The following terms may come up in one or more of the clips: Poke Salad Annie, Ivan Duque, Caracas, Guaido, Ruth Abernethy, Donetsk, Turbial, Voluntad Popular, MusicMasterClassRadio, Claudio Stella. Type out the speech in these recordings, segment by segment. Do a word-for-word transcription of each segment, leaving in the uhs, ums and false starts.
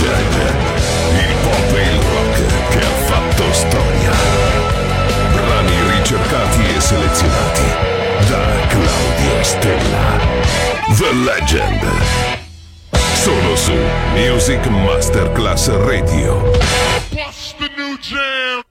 genere, il pop e il rock che ha fatto storia. Brani ricercati e selezionati da Claudio Stella, The Legend. Solo su Music Masterclass Radio. What's the new jam?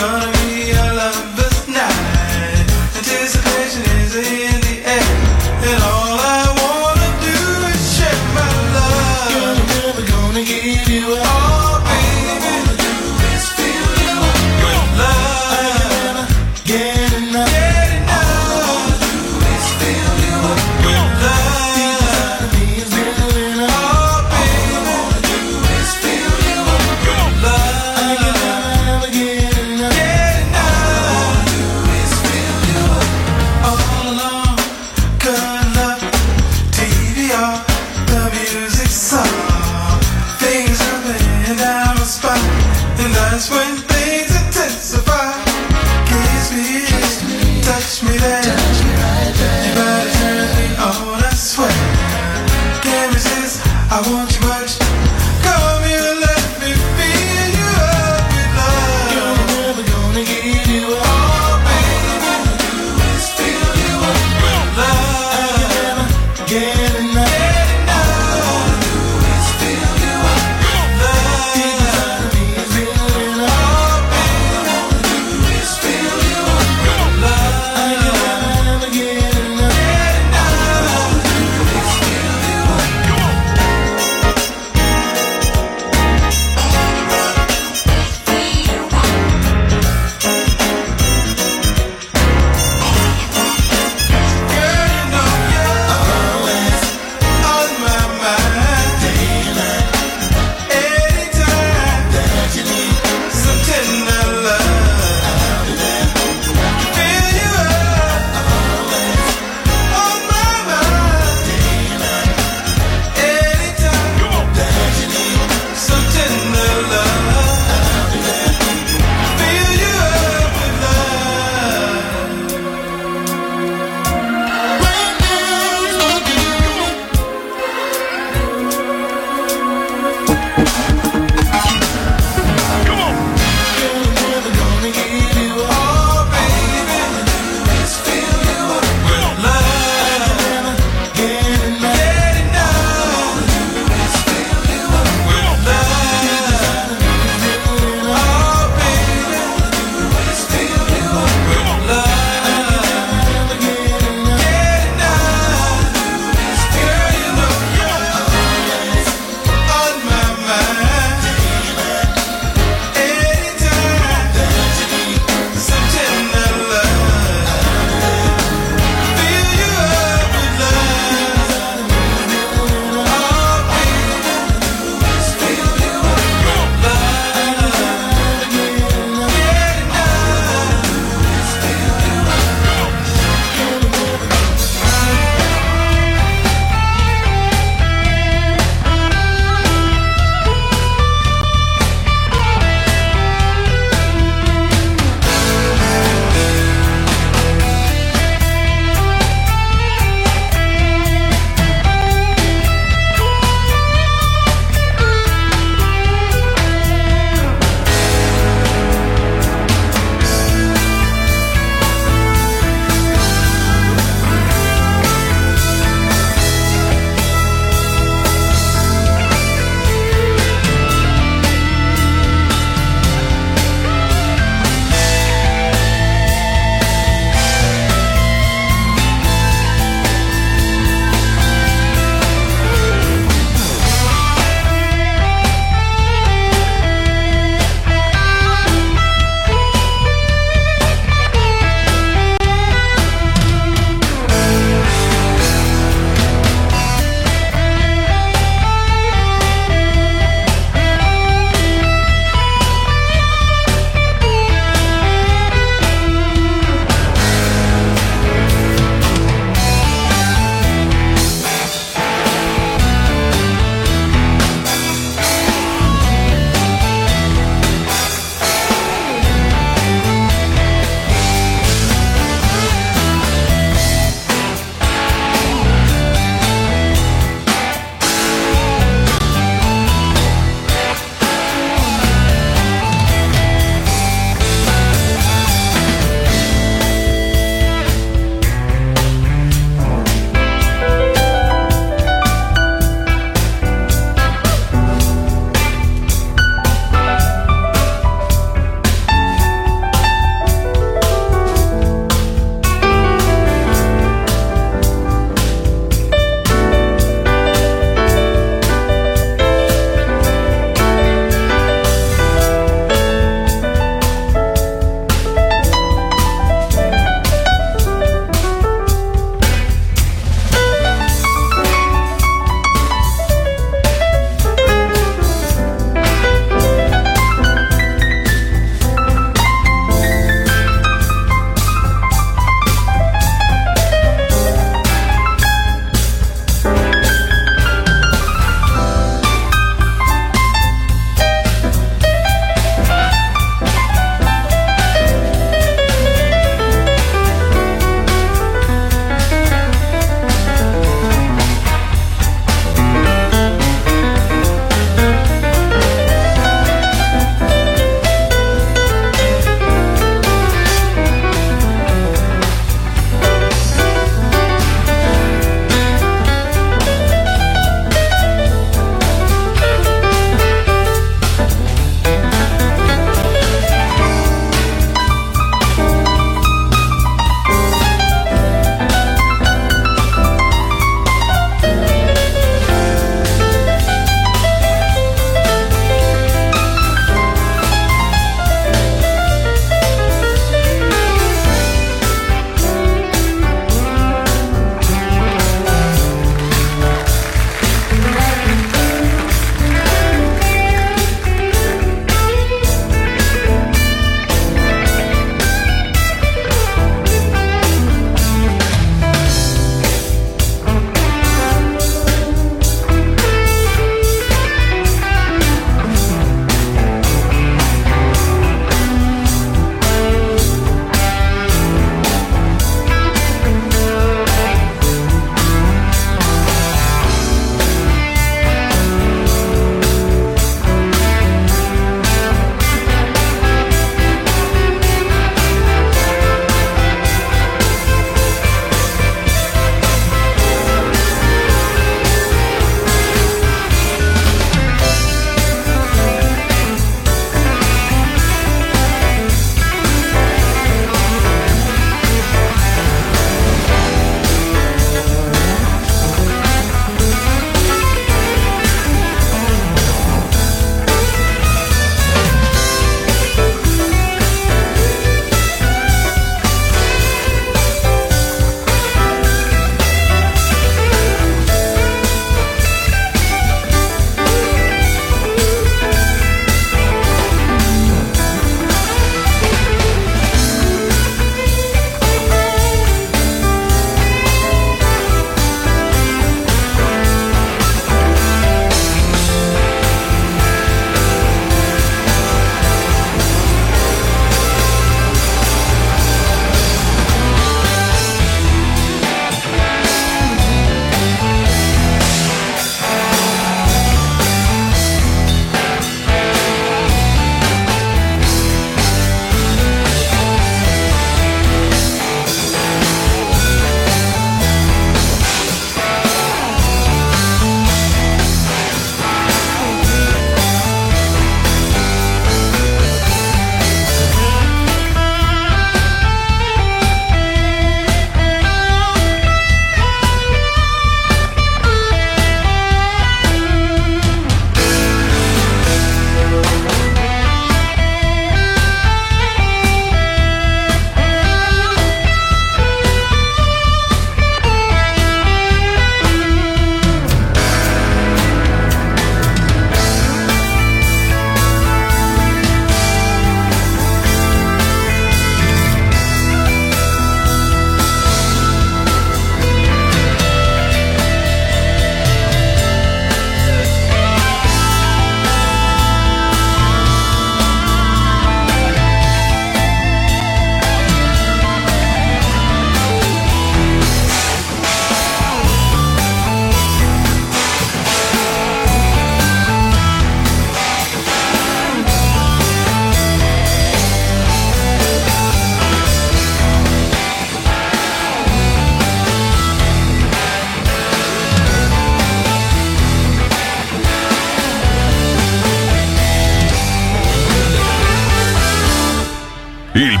Il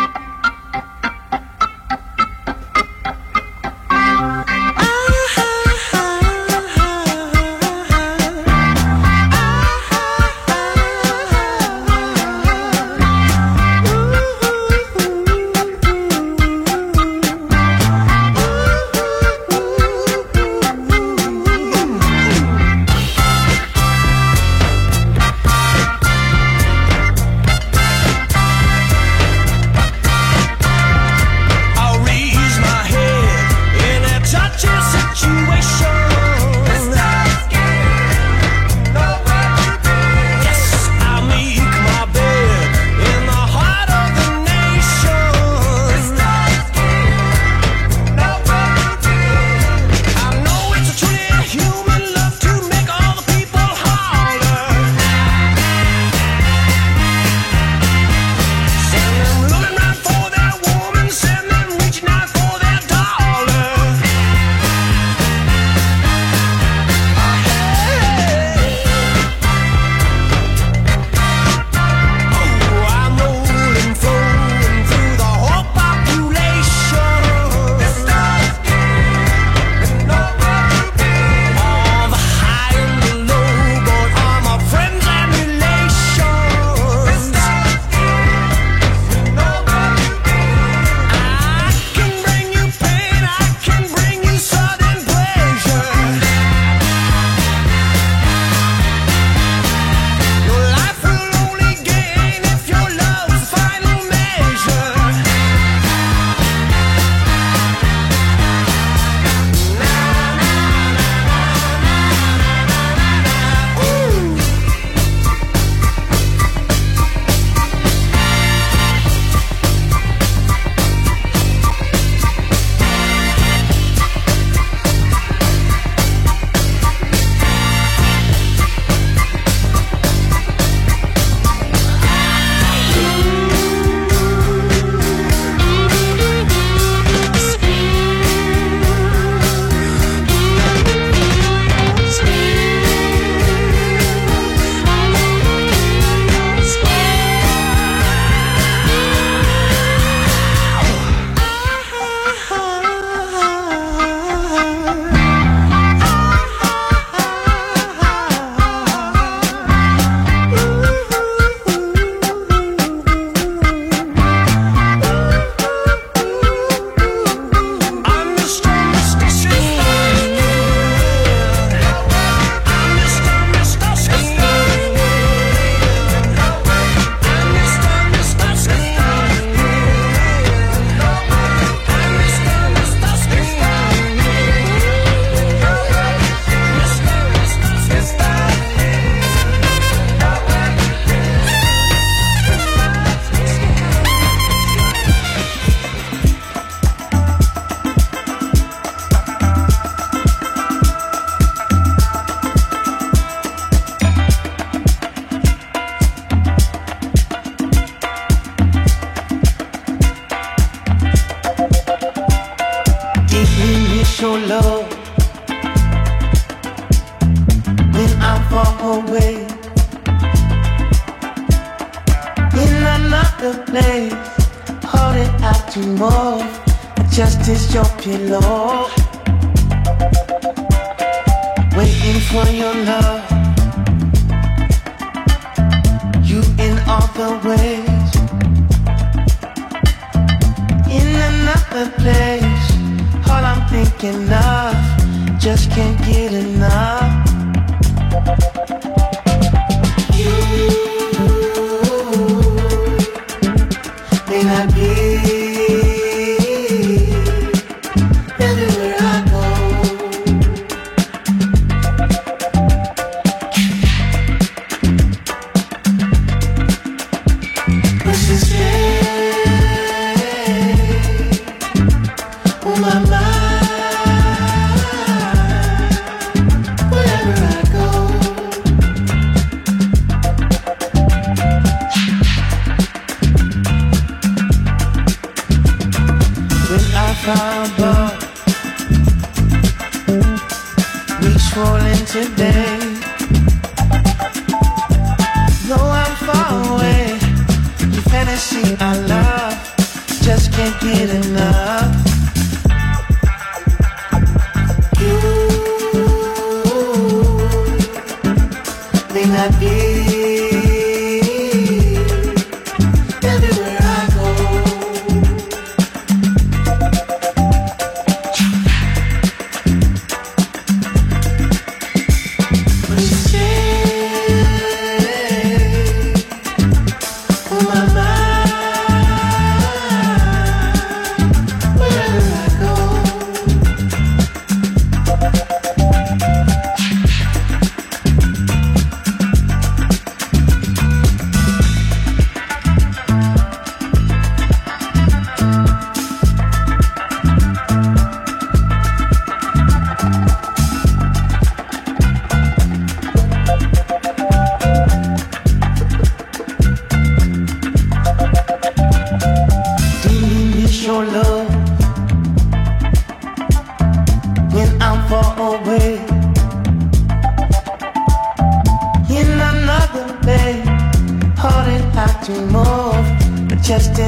fiber. We swollen today. Though I'm far away, the fantasy I love just can't get enough. Such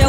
a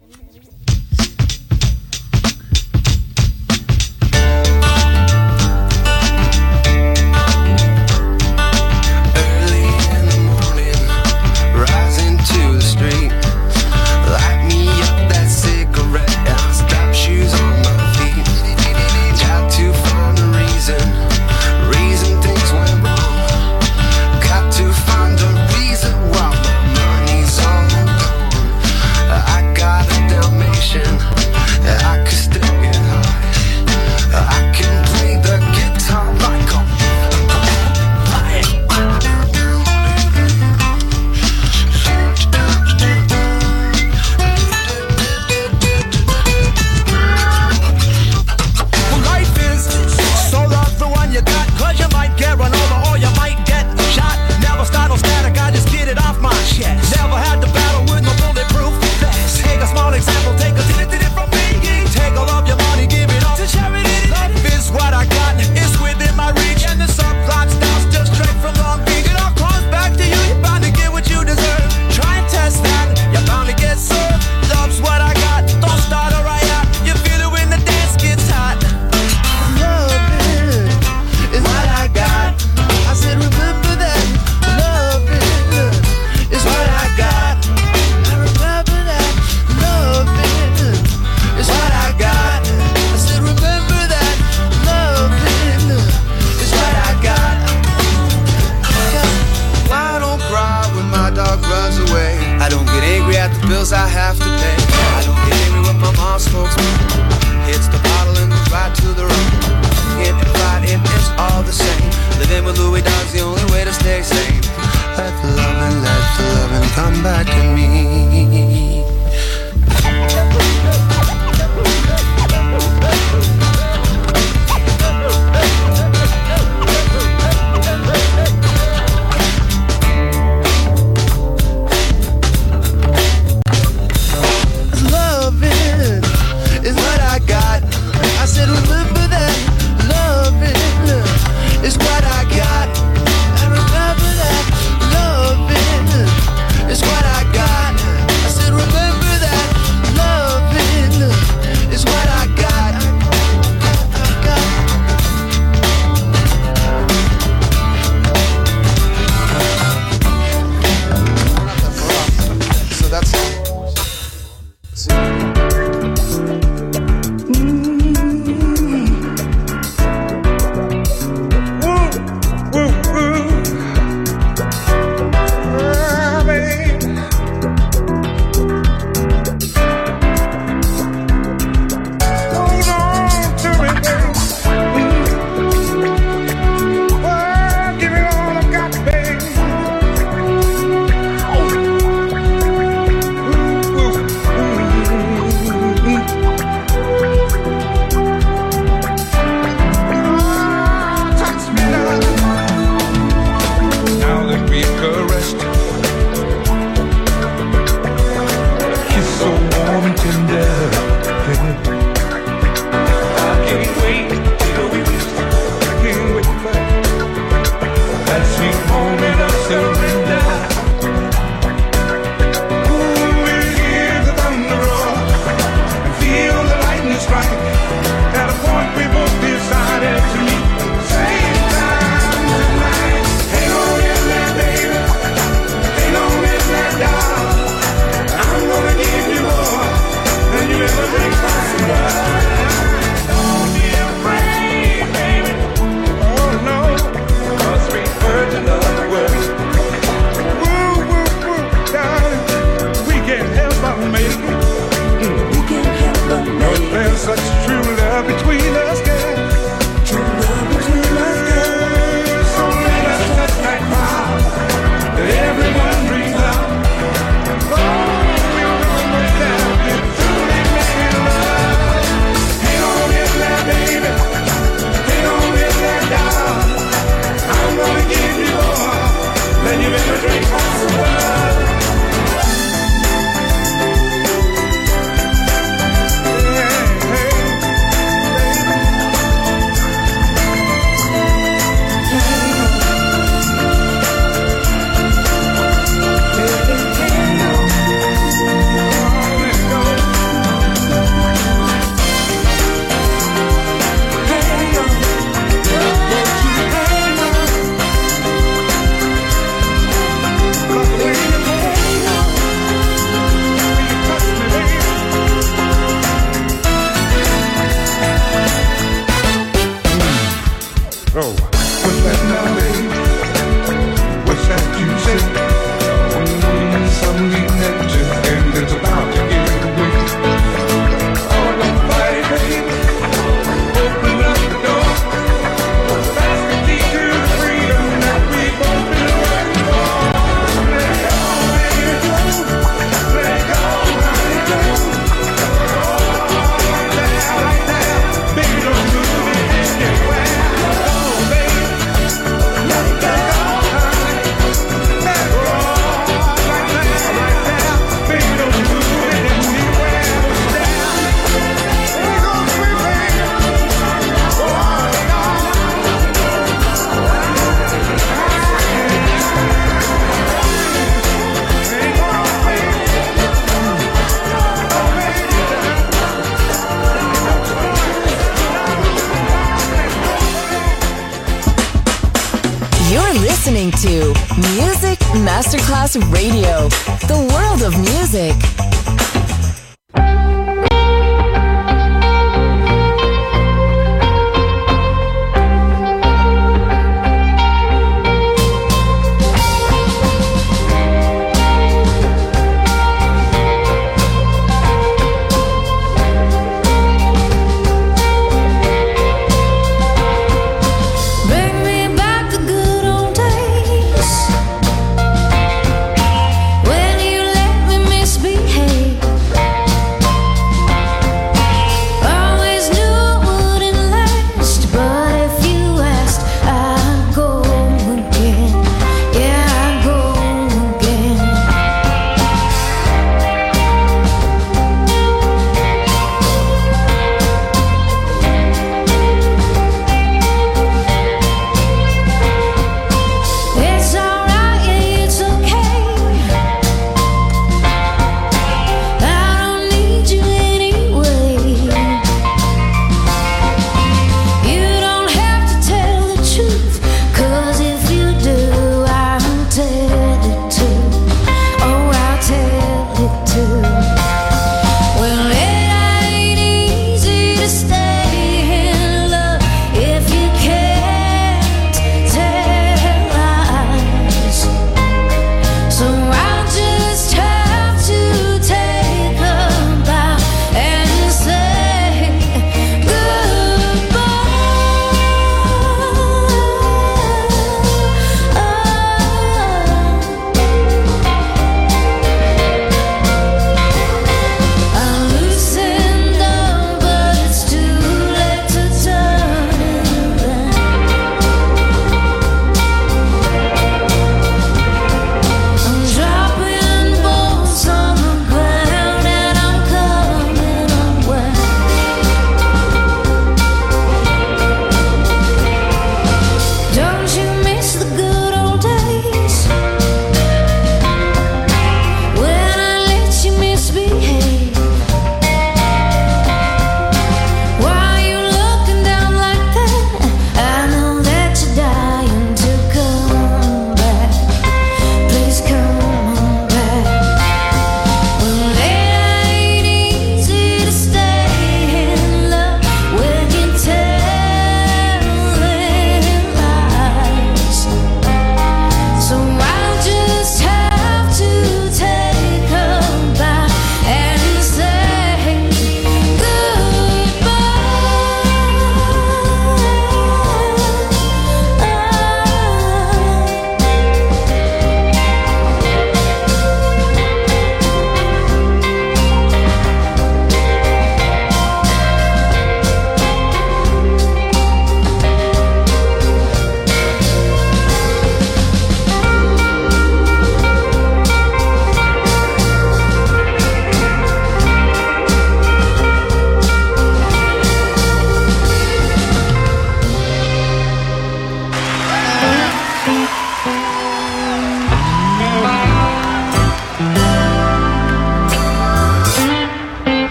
listening to Music Masterclass Radio, the world of music.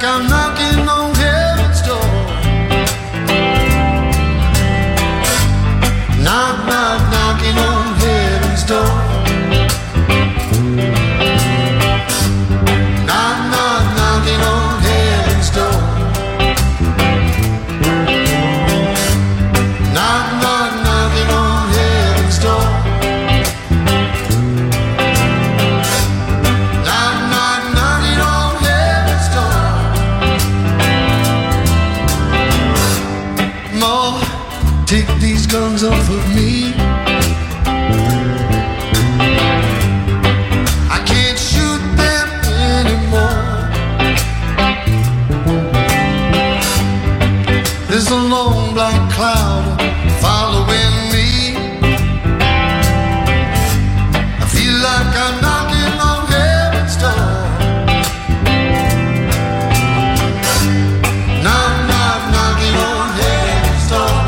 Knocking on heaven's door. Take these guns off of me. I can't shoot them anymore. There's a long black cloud following me. I feel like I'm knocking on heaven's door. Knock, knock, knocking on heaven's door.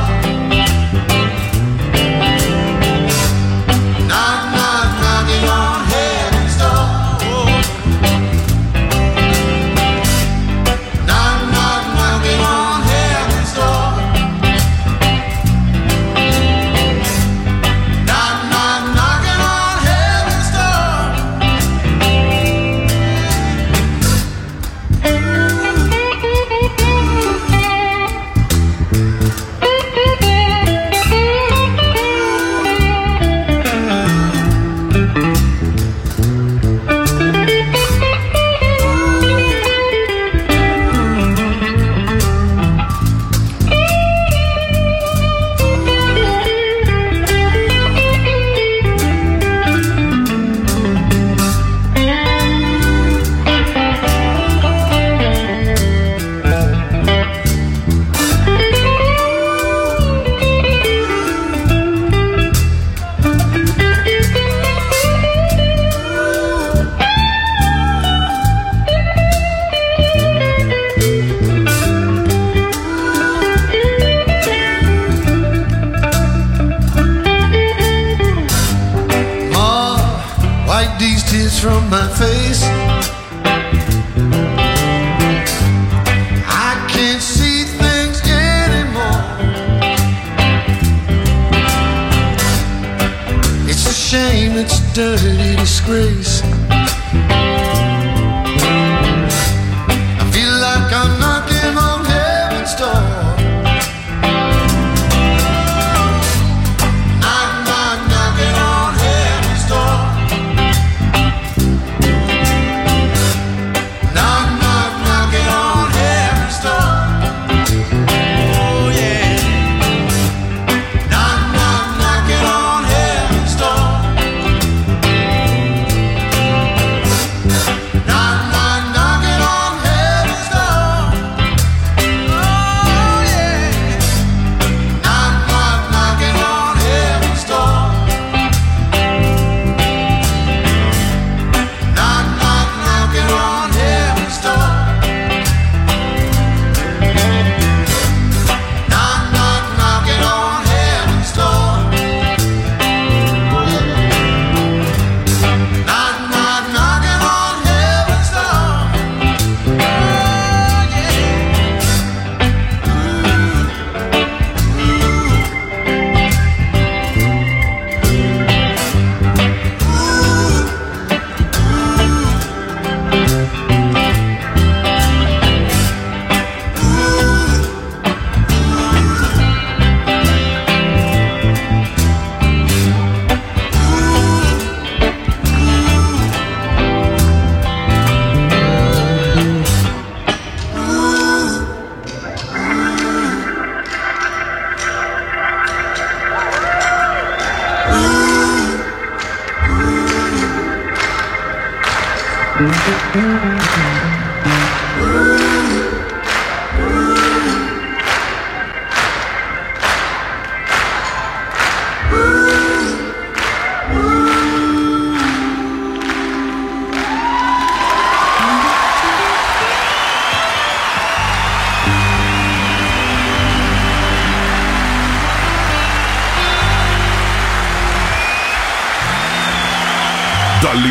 From my face, I can't see things anymore. It's a shame, it's a dirty disgrace. I feel like I'm knocking on heaven's door.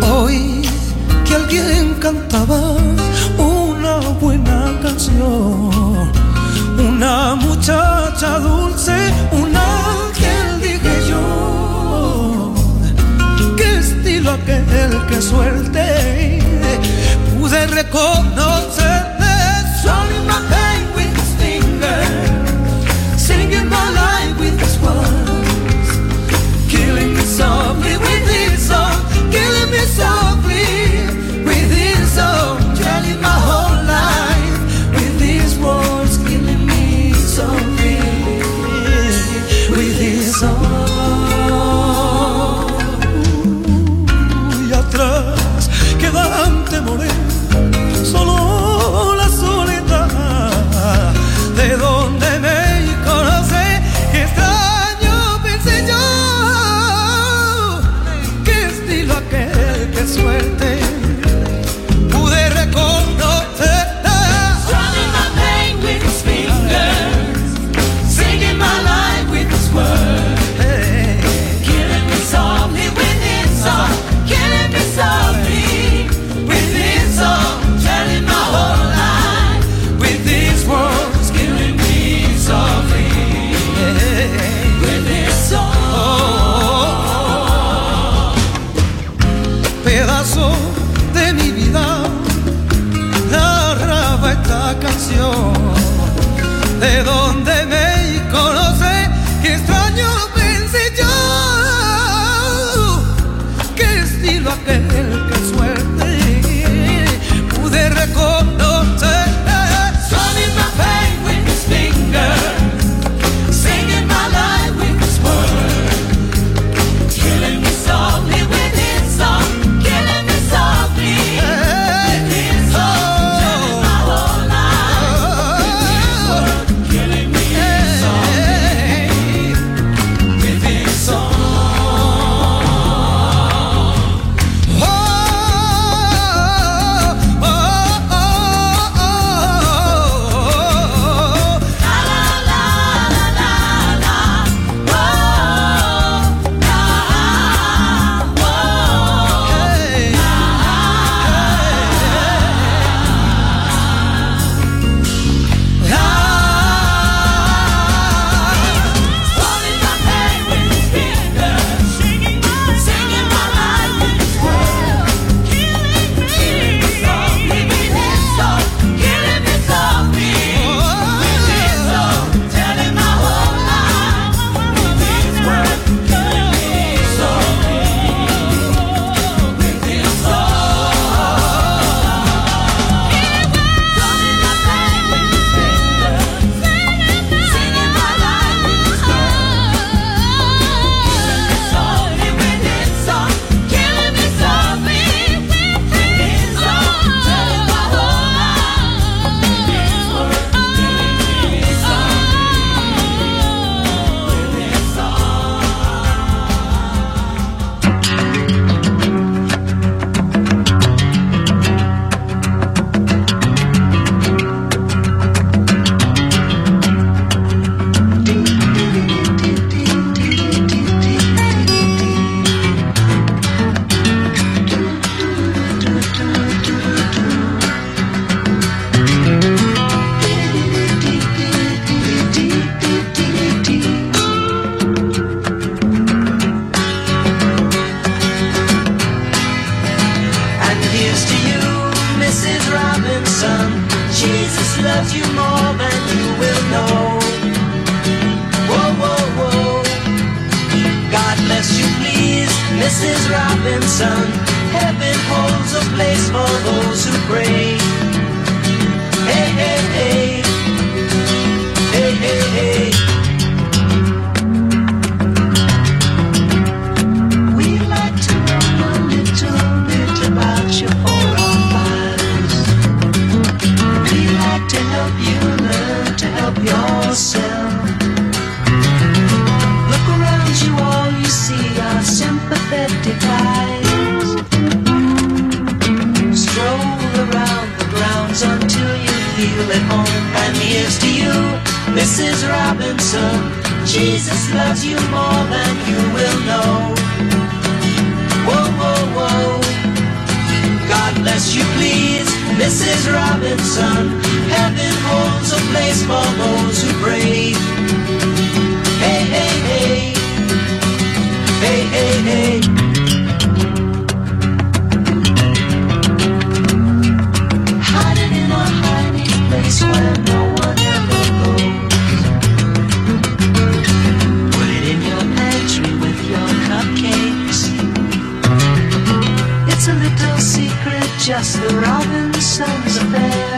Hoy que alguien cantaba una buena canción, una muchacha dulce, una aquel que suelte pude reconocer de su imagen. de donde me conoce, qué extraño pensé yo, qué estilo aquel, qué suerte pude reconocer. Turning my pain with his finger, singing my life with his word, killing me softly with his song, killing me softly with his song, turning my whole life with his word, killing me softly with his song. Oh, oh, oh, oh, oh, oh. La la la la la la, oh, la, oh, Hey, la. Ah. Turning my pain with his finger, singing my life with his word, killing me softly with his song, killing me softly with his song, turning my whole life with his word, killing me softly with his song. Turning my pain with his finger, singing my life with his word, killing me softly with his song, killing me softly with his song, turning my whole life with his word, killing me softly with his song. And here's to you, Missus Robinson. Jesus loves you more than you will know. Whoa, whoa, whoa. God bless you, please, Missus Robinson. Heaven holds a place for those who pray. Hey, hey, hey. Hey, hey, hey. We'd like to know a little bit about your oral lives. We'd like to help you learn to help yourself. Look around you, all you see are sympathetic eyes. Stroll around the grounds until you feel at home. And here's to you, Missus Robinson. Jesus loves you more than you will know. Whoa, whoa, whoa. God bless you, please, Missus Robinson. Heaven holds a place for those who pray. Hey, hey, hey. Hey, hey, hey. Hiding in a hiding place where no one ever goes. Put it in your pantry with your cupcakes. It's a little secret, just the Robinsons' affair.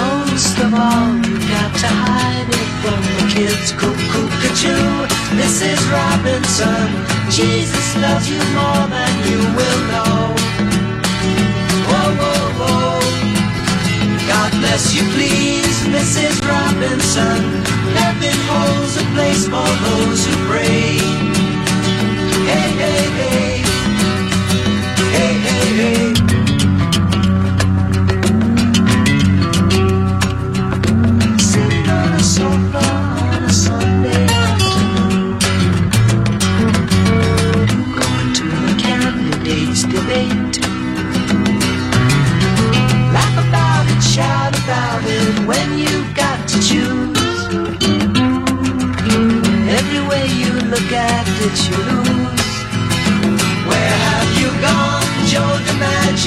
Most of all, you've got to hide it from the kids. Cuckoo, cuckoo, Missus Robinson. Jesus loves you more than you will know. Whoa, whoa, whoa. God bless you, please, Missus Robinson. Heaven holds a place for those who pray. Hey, hey, hey. Hey, hey, hey. Sitting on a sofa on a Sunday afternoon. Going to a candidate's debate. Laugh about it, shout about it when you've got to choose. Every way you look at it, you lose. Where have you gone, Joe DiMaggio?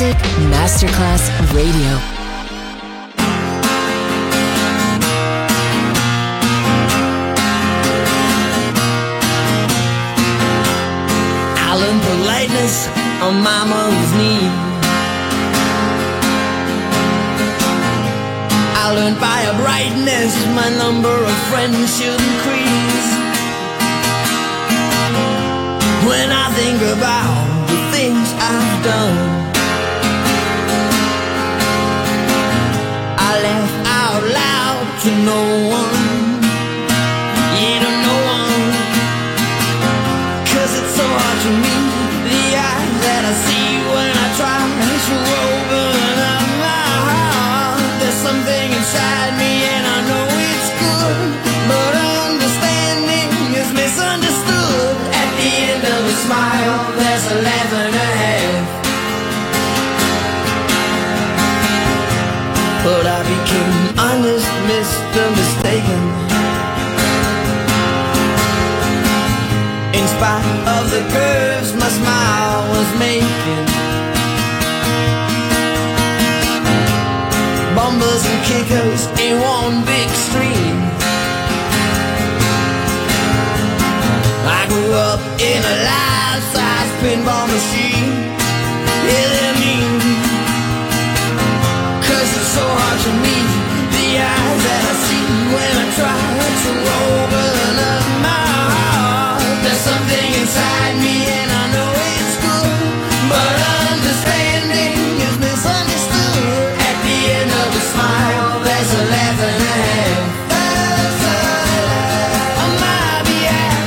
Music Masterclass Radio. I learned politeness on my mother's knee. I learned by her brightness my number of friends should increase. When I think about the things I've done, I laugh out loud to no one. Yeah, to no one. Cause it's so hard to meet the eyes that I see when I try to open up my heart. There's something inside me and I know it's good, but understanding is misunderstood. At the end of a smile, there's a laugh and a half. But I became honest, Mister Mistaken, in spite of the curves my smile was making. Bombers and kickers in one big stream. I grew up in a life-size pinball machine. Yeah, they're mean, cause it's so hard to meet the eyes that I see when I try to open up my heart. There's something inside me and I know it's good, but understanding is misunderstood. At the end of a smile, there's a laugh and a half. There's a laugh on my behalf.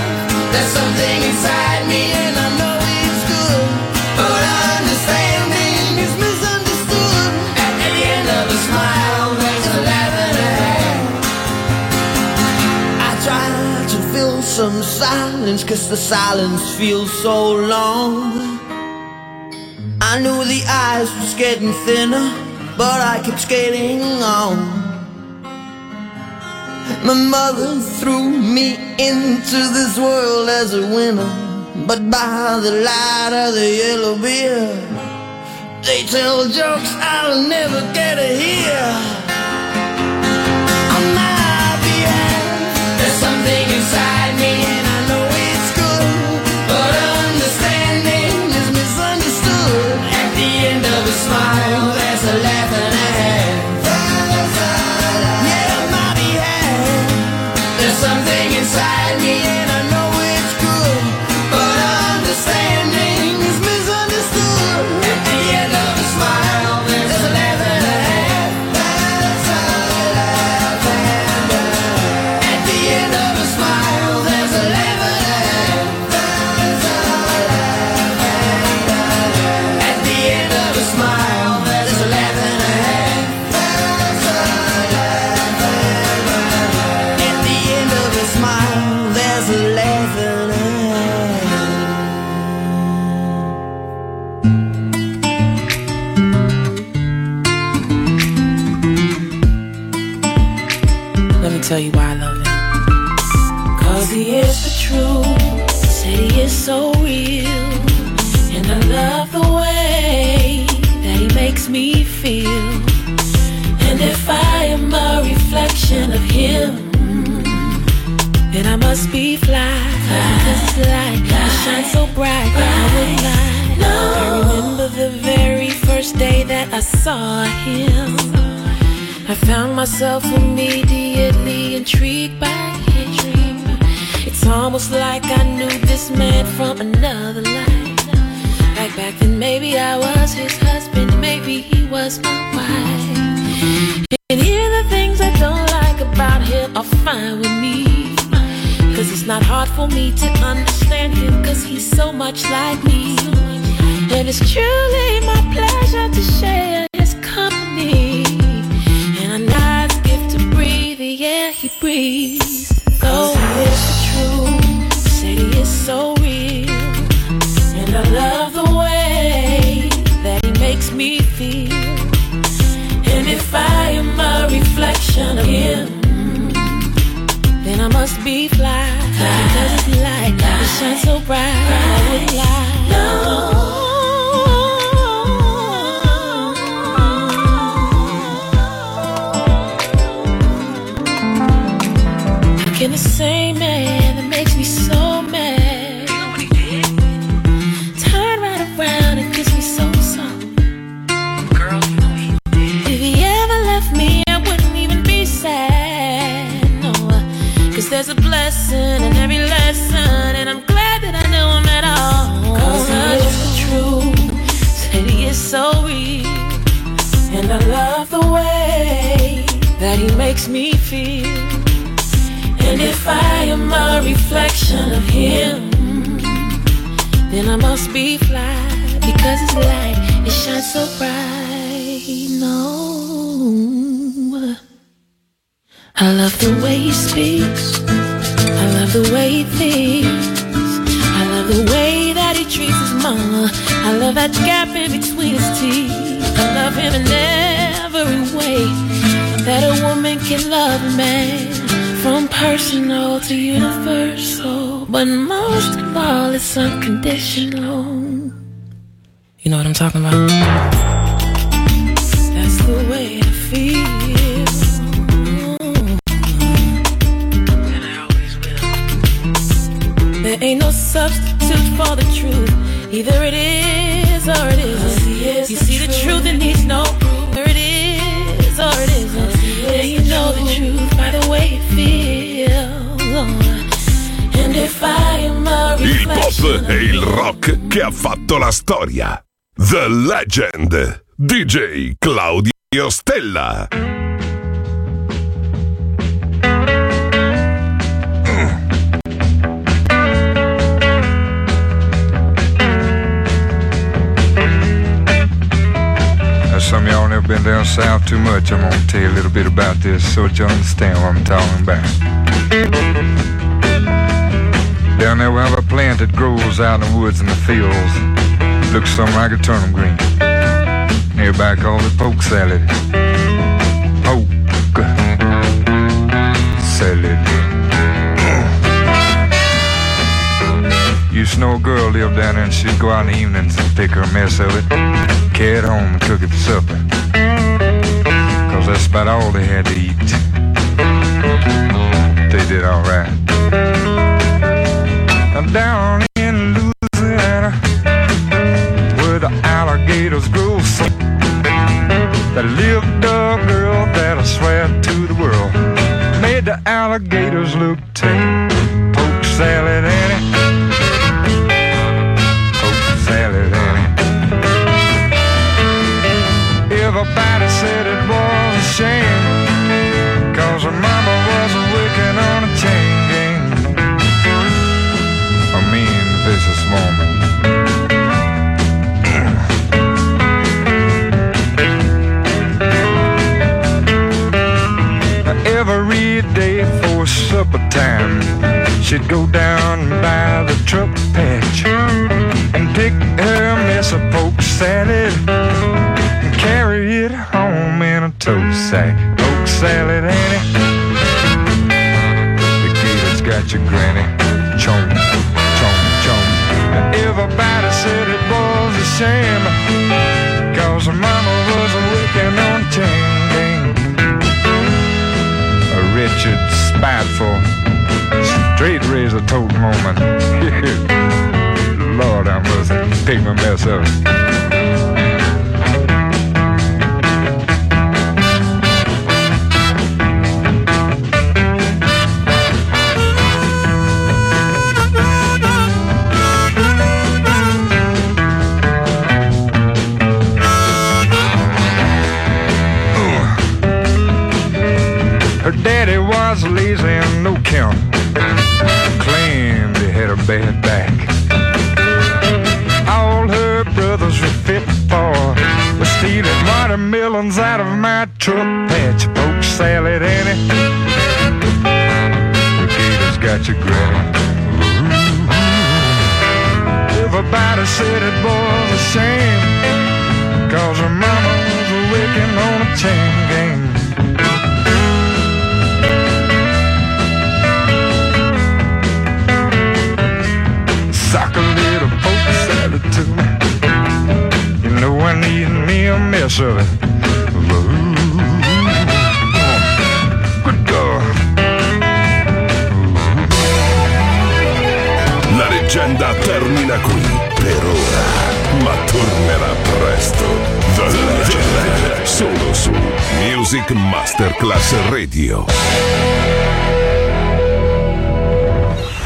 There's something inside me and I know it's good, but understanding is misunderstood. At the end of a smile, there's a laugh and a half. I try to fill some silence, cause the silence feels so long. I knew the ice was getting thinner, but I kept skating on. My mother threw me into this world as a winner, but by the light of the yellow beer, they tell jokes I'll never get to hear. On my behalf, there's something inside me and I know it's good, but understanding is misunderstood. At the end of a smile, there's a laugh and a half. Yeah, on my behalf, there's something inside me and I know it's good, but understanding is misunderstood. At the end of a smile, there's a laugh and a half. At the end of a smile, there's a laugh and a half. At the end of a smile, there's a laugh and a half. At the end of a smile, there's a laugh and a half. Let me tell you why I love him. Cause he is the truth, said he is so real, and I love the way that he makes me feel. And if I am a reflection of him, mm, then I must be fly, just like I shine so bright, I would lie. I remember the very first day that I saw him, I found myself immediately intrigued by him. It's almost like I knew this man from another life. Like back then, maybe I was his husband, maybe he was my wife. And here the things I don't like about him are fine with me, cause it's not hard for me to understand him, cause he's so much like me. And it's truly my pleasure to share his company, and a nice gift to breathe the air he breathes. Oh, it's true, said he is so real, and I love the way that he makes me feel. And if I am a reflection of him, mm, then I must be fly, because his light it shines so bright, I would lie. No. fucking the same man that makes me so mad. Turn right around and gives me so something. Girl, you know he did. If he ever left me, I wouldn't even be sad. No, cause there's a blessing in every lesson, and I'm glad that I know him at all. Cause I know the truth. Said he is so weak, and I love the way that he makes me feel. And if I am a reflection of him, then I must be fly, because his light, it shines so bright. No, I love the way he speaks, I love the way he thinks, I love the way that he treats his mama, I love that gap in between his teeth. I love him in every way that a woman can love a man, from personal to universal, but most of all it's unconditional. You know what I'm talking about? That's the way I feel. Mm. And I always will. There ain't no substitute for the truth. Either it is or it isn't. You see the truth and needs no proof. Either it is or it isn't. And you know the truth by the way it feels. And if I am a reflection. Il pop e il rock che ha fatto la storia. The Legend, D J Claudio Stella. Some of y'all never been down south too much. I'm gonna tell you a little bit about this so that you understand what I'm talking about. Down there we have a plant that grows out in the woods and the fields. Looks something like a turnip green. Everybody calls it poke salad. Poke salad. Used to know a girl lived down there, and she'd go out in the evenings and pick her mess of it, carry it home and cook it for supper, cause that's about all they had to eat. They did alright. I'm down in Louisiana, where the alligators grow so, there lived a girl that I swear to the world made the alligators look tame. Poke salad Annie, poke salad Annie. Everybody said it was a shame, cause her mama wasn't working on a chain gang. A mean vicious woman. Every day for supper time, she'd go down by the truck patch and pick her mess of poke salad, carry it home in a tote sack. Poke salad Annie, the gator's got your granny. Chomp, chomp, chomp. Everybody said it was a shame, cause her mama was working on chain gang. A wretched, spiteful, straight razor tote woman. Lord, I must pick my mess up. Her daddy was lazy and no count, claimed he had a bad back. All her brothers were fit for was stealing watermelons out of my truck patch. Poke salad Annie, the gator's got your granny. Ooh. Everybody said it was a shame, cause her mama was a wicked on a chain gang. Sock a little poke salad to me, you know I need me a mess of it. Ooh, good girl. leggenda termina qui per ora, ma tornerà presto. The Legend, solo su Music Masterclass Radio.